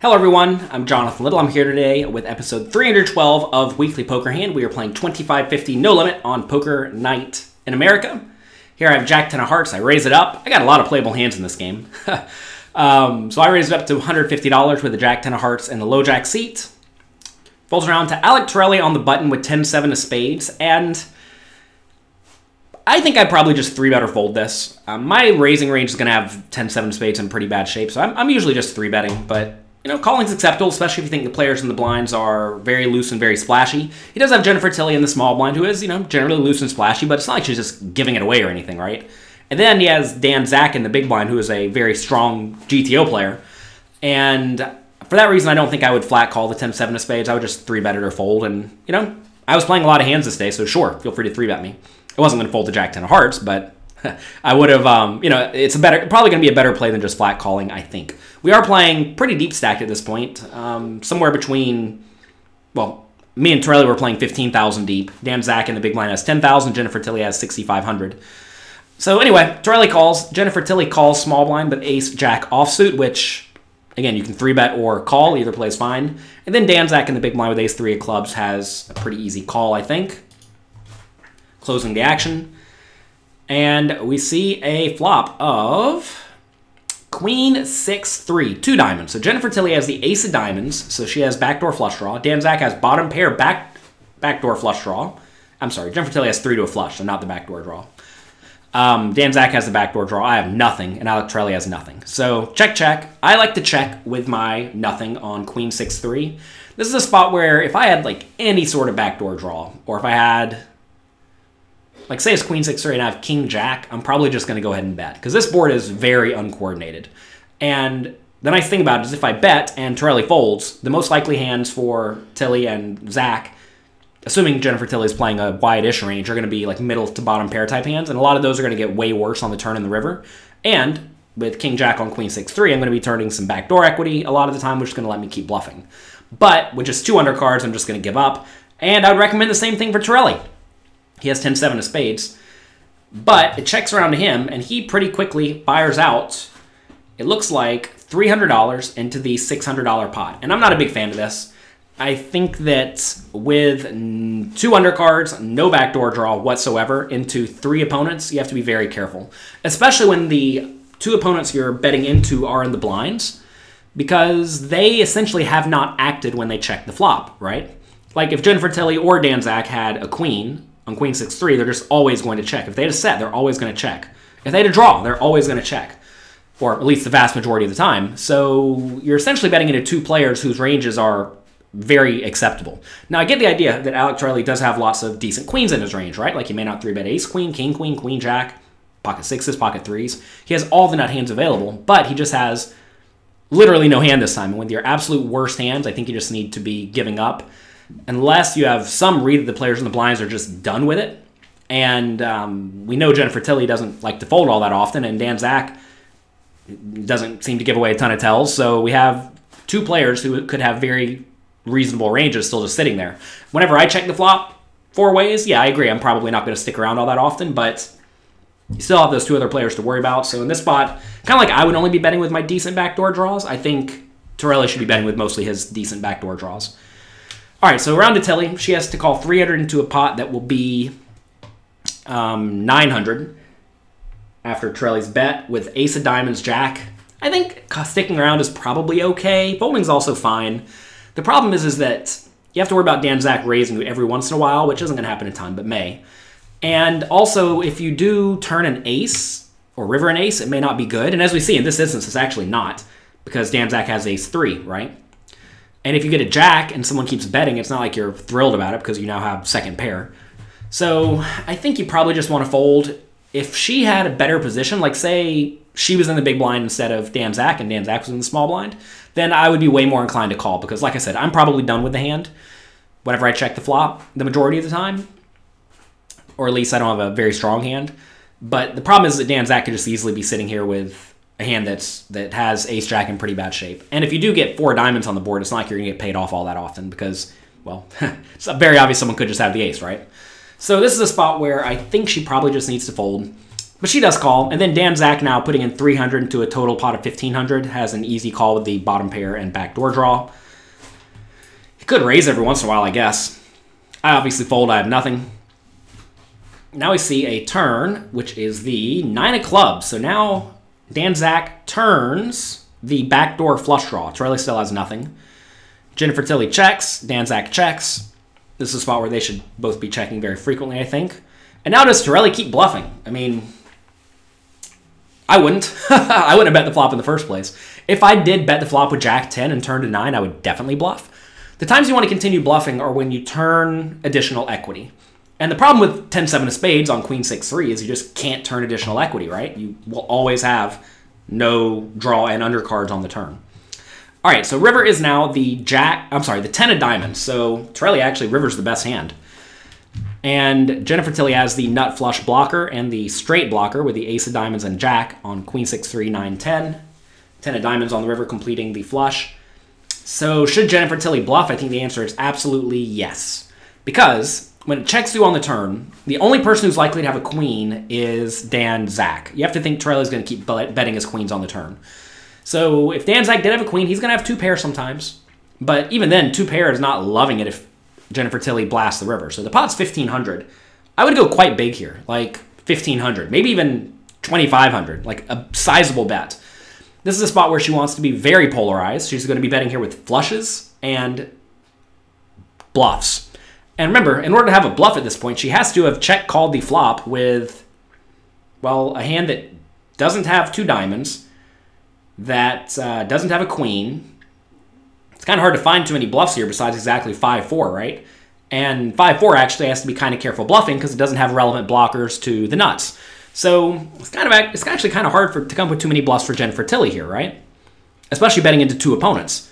Hello everyone, I'm Jonathan Little. I'm here today with episode 312 of Weekly Poker Hand. We are playing 25/50 no limit on Poker Night in America. Here I have Jack 10 of hearts. I raise it up. I got a lot of playable hands in this game. So I raised it up to $150 with the Jack 10 of hearts and the low jack seat. Folds around to Alec Torelli on the button with 10-7 of spades, and I think I probably just 3-bet or fold this. My raising range is going to have 10-7 of spades in pretty bad shape, so I'm usually just 3-betting, but you know, calling's acceptable, especially if you think the players in the blinds are very loose and very splashy. He does have Jennifer Tilly in the small blind, who is, you know, generally loose and splashy, but it's not like she's just giving it away or anything, right? And then he has Dan Zak in the big blind, who is a very strong GTO player. And for that reason, I don't think I would flat call the 10-7 of spades. I would just 3-bet it or fold. And, you know, I was playing a lot of hands this day, so sure, feel free to 3-bet me. I wasn't going to fold the Jack 10 of hearts, but I would have, you know, it's a better, probably going to be a better play than just flat calling, I think. We are playing pretty deep stacked at this point. Somewhere between, well, me and Torelli were playing 15,000 deep. Dan Zak in the big blind has 10,000. Jennifer Tilly has 6,500. So anyway, Torelli calls. Jennifer Tilly calls small blind, but ace jack offsuit, which, again, you can 3-bet or call. Either play is fine. And then Dan Zak in the big blind with ace three of clubs has a pretty easy call, I think. Closing the action. And we see a flop of queen 6-3, two diamonds. So Jennifer Tilly has the ace of diamonds, so she has backdoor flush draw. Dan Zak has bottom pair backdoor flush draw. I'm sorry, Jennifer Tilly has three to a flush, so not the backdoor draw. Dan Zak has the backdoor draw. I have nothing, and Alec Torelli has nothing. So check. I like to check with my nothing on queen 6-3. This is a spot where if I had like any sort of backdoor draw, or if I had, like, say it's queen 6-3 and I have king jack, I'm probably just going to go ahead and bet, because this board is very uncoordinated. And the nice thing about it is if I bet and Torelli folds, the most likely hands for Tilly and Zak, assuming Jennifer Tilly's playing a wide-ish range, are going to be like middle to bottom pair type hands, and a lot of those are going to get way worse on the turn in the river. And with king jack on queen 6-3, I'm going to be turning some backdoor equity a lot of the time, which is going to let me keep bluffing. But with just two undercards, I'm just going to give up. And I would recommend the same thing for Torelli. He has 10-7 of spades, but it checks around to him, and he pretty quickly fires out, it looks like, $300 into the $600 pot. And I'm not a big fan of this. I think that with two undercards, no backdoor draw whatsoever, into three opponents, you have to be very careful, especially when the two opponents you're betting into are in the blinds, because they essentially have not acted when they check the flop, right? Like if Jennifer Tilly or Dan Zak had a queen on queen 6-3, they're just always going to check. If they had a set, they're always going to check. If they had a draw, they're always going to check, or at least the vast majority of the time. So you're essentially betting into two players whose ranges are very acceptable. Now, I get the idea that Alec Torelli does have lots of decent queens in his range, right? Like he may not 3-bet ace, queen, king, queen, queen, jack, pocket sixes, pocket threes. He has all the nut hands available, but he just has literally no hand this time. And with your absolute worst hands, I think you just need to be giving up, unless you have some read that the players in the blinds are just done with it. And we know Jennifer Tilly doesn't like to fold all that often, and Dan Zak doesn't seem to give away a ton of tells. So we have two players who could have very reasonable ranges still just sitting there. Whenever I check the flop four ways, yeah, I agree. I'm probably not going to stick around all that often, but you still have those two other players to worry about. So in this spot, kind of like I would only be betting with my decent backdoor draws, I think Torelli should be betting with mostly his decent backdoor draws. All right, so around to Tilly. She has to call 300 into a pot that will be 900 after Torelli's bet with ace of diamonds, jack. I think sticking around is probably okay. Folding's also fine. The problem is that you have to worry about Dan Zak raising you every once in a while, which isn't going to happen a ton, but may. And also, if you do turn an ace or river an ace, it may not be good. And as we see in this instance, it's actually not, because Dan Zak has ace three, right? And if you get a jack and someone keeps betting, it's not like you're thrilled about it, because you now have second pair. So I think you probably just want to fold. If she had a better position, like say she was in the big blind instead of Dan Zak and Dan Zak was in the small blind, then I would be way more inclined to call, because like I said, I'm probably done with the hand whenever I check the flop the majority of the time, or at least I don't have a very strong hand. But the problem is that Dan Zak could just easily be sitting here with a hand that has ace-jack in pretty bad shape. And if you do get four diamonds on the board, it's not like you're going to get paid off all that often, because, well, it's very obvious someone could just have the ace, right? So this is a spot where I think she probably just needs to fold. But she does call. And then Dan Zak, now putting in 300 into a total pot of 1,500, has an easy call with the bottom pair and backdoor draw. He could raise every once in a while, I guess. I obviously fold. I have nothing. Now we see a turn, which is the 9 of clubs. So now Dan Zak turns the backdoor flush draw. Torelli still has nothing. Jennifer Tilly checks. Dan Zak checks. This is a spot where they should both be checking very frequently, I think. And now does Torelli keep bluffing? I mean, I wouldn't. I wouldn't have bet the flop in the first place. If I did bet the flop with Jack 10 and turned to 9, I would definitely bluff. The times you want to continue bluffing are when you turn additional equity. And the problem with 10-7 of spades on queen 6-3 is you just can't turn additional equity, right? You will always have no draw and undercards on the turn. All right, so river is now the the 10 of diamonds. So Torelli actually rivers the best hand. And Jennifer Tilly has the nut flush blocker and the straight blocker with the ace of diamonds and jack on queen 6-3, 9, 10. 10 of diamonds on the river completing the flush. So should Jennifer Tilly bluff? I think the answer is absolutely yes. Because when it checks you on the turn, the only person who's likely to have a queen is Dan Zak. You have to think Torelli's going to keep betting his queens on the turn. So if Dan Zak did have a queen, he's going to have 2 pairs sometimes. But even then, 2 pair is not loving it if Jennifer Tilly blasts the river. So the pot's 1,500. I would go quite big here, like 1,500, maybe even 2,500, like a sizable bet. This is a spot where she wants to be very polarized. She's going to be betting here with flushes and bluffs. And remember, in order to have a bluff at this point, she has to have check-called the flop with, well, a hand that doesn't have 2 diamonds, that doesn't have a queen. It's kind of hard to find too many bluffs here besides exactly 5-4, right? And 5-4 actually has to be kind of careful bluffing because it doesn't have relevant blockers to the nuts. So it's actually kind of hard to come up with too many bluffs for Jennifer Tilly here, right? Especially betting into 2 opponents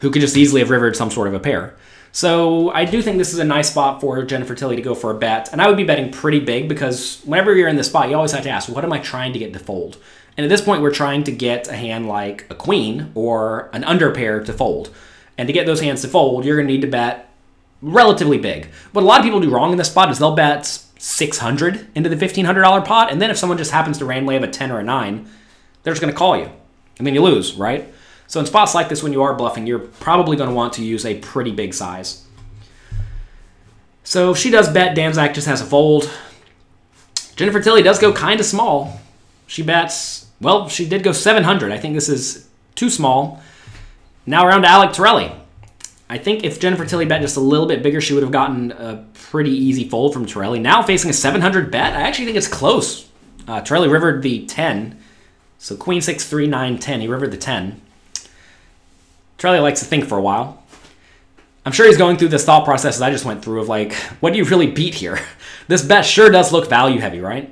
who could just easily have rivered some sort of a pair. So I do think this is a nice spot for Jennifer Tilly to go for a bet. And I would be betting pretty big because whenever you're in this spot, you always have to ask, what am I trying to get to fold? And at this point, we're trying to get a hand like a queen or an underpair to fold. And to get those hands to fold, you're going to need to bet relatively big. What a lot of people do wrong in this spot is they'll bet 600 into the $1,500 pot. And then if someone just happens to randomly have a 10 or a 9, they're just going to call you. And then you lose, right? So in spots like this, when you are bluffing, you're probably going to want to use a pretty big size. So if she does bet, Dan Zak just has a fold. Jennifer Tilly does go kind of small. She bets, well, she did go 700. I think this is too small. Now around to Alec Torelli. I think if Jennifer Tilly bet just a little bit bigger, she would have gotten a pretty easy fold from Torelli. Now facing a 700 bet, I actually think it's close. Torelli rivered the 10. So queen 6-3, 9, 10. He rivered the 10. Torelli likes to think for a while. I'm sure he's going through this thought process as I just went through of like, what do you really beat here? This bet sure does look value heavy, right?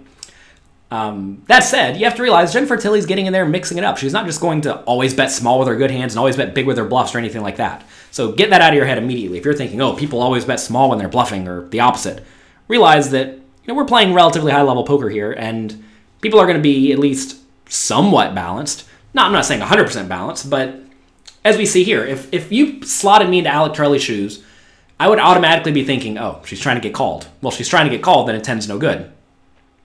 That said, you have to realize Jennifer Tilly's getting in there and mixing it up. She's not just going to always bet small with her good hands and always bet big with her bluffs or anything like that. So get that out of your head immediately. If you're thinking, oh, people always bet small when they're bluffing or the opposite, realize that we're playing relatively high-level poker here and people are going to be at least somewhat balanced. I'm not saying 100% balanced, but as we see here, if you slotted me into Alec Torelli's shoes, I would automatically be thinking, oh, she's trying to get called. Well, she's trying to get called, then it tends no good.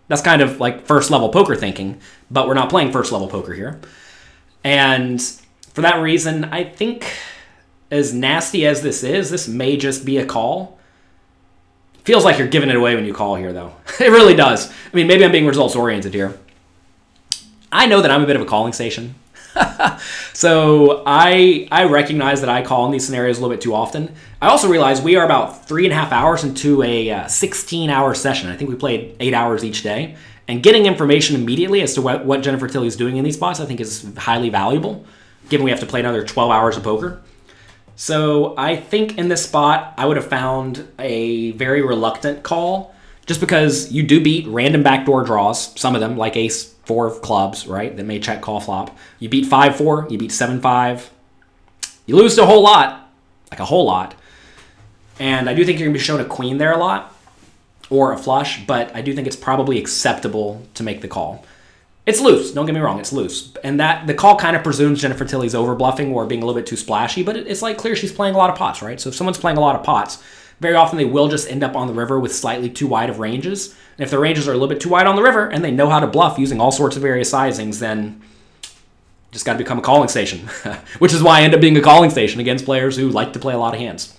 That's kind of like first-level poker thinking, but we're not playing first-level poker here. And for that reason, I think as nasty as this is, this may just be a call. Feels like you're giving it away when you call here, though. It really does. I mean, maybe I'm being results-oriented here. I know that I'm a bit of a calling station. So I recognize that I call in these scenarios a little bit too often. I also realize we are about 3.5 hours into a 16-hour session. I think we played 8 hours each day. And getting information immediately as to what Jennifer Tilly's doing in these spots I think is highly valuable, given we have to play another 12 hours of poker. So I think in this spot, I would have found a very reluctant call just because you do beat random backdoor draws, some of them, like ace 4 of clubs, right? That may check call flop. You beat 5-4, you beat 7-5. You lose to a whole lot, like a whole lot. And I do think you're going to be shown a queen there a lot or a flush, but I do think it's probably acceptable to make the call. It's loose. Don't get me wrong. It's loose. And that the call kind of presumes Jennifer Tilly's over bluffing or being a little bit too splashy, but it's like clear she's playing a lot of pots, right? So if someone's playing a lot of pots, Very often they will just end up on the river with slightly too wide of ranges. And if the ranges are a little bit too wide on the river and they know how to bluff using all sorts of various sizings, then just got to become a calling station, which is why I end up being a calling station against players who like to play a lot of hands.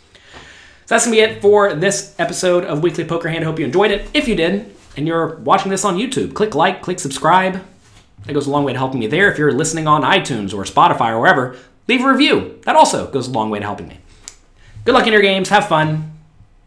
So that's going to be it for this episode of Weekly Poker Hand. I hope you enjoyed it. If you did, and you're watching this on YouTube, click like, click subscribe. That goes a long way to helping me there. If you're listening on iTunes or Spotify or wherever, leave a review. That also goes a long way to helping me. Good luck in your games. Have fun.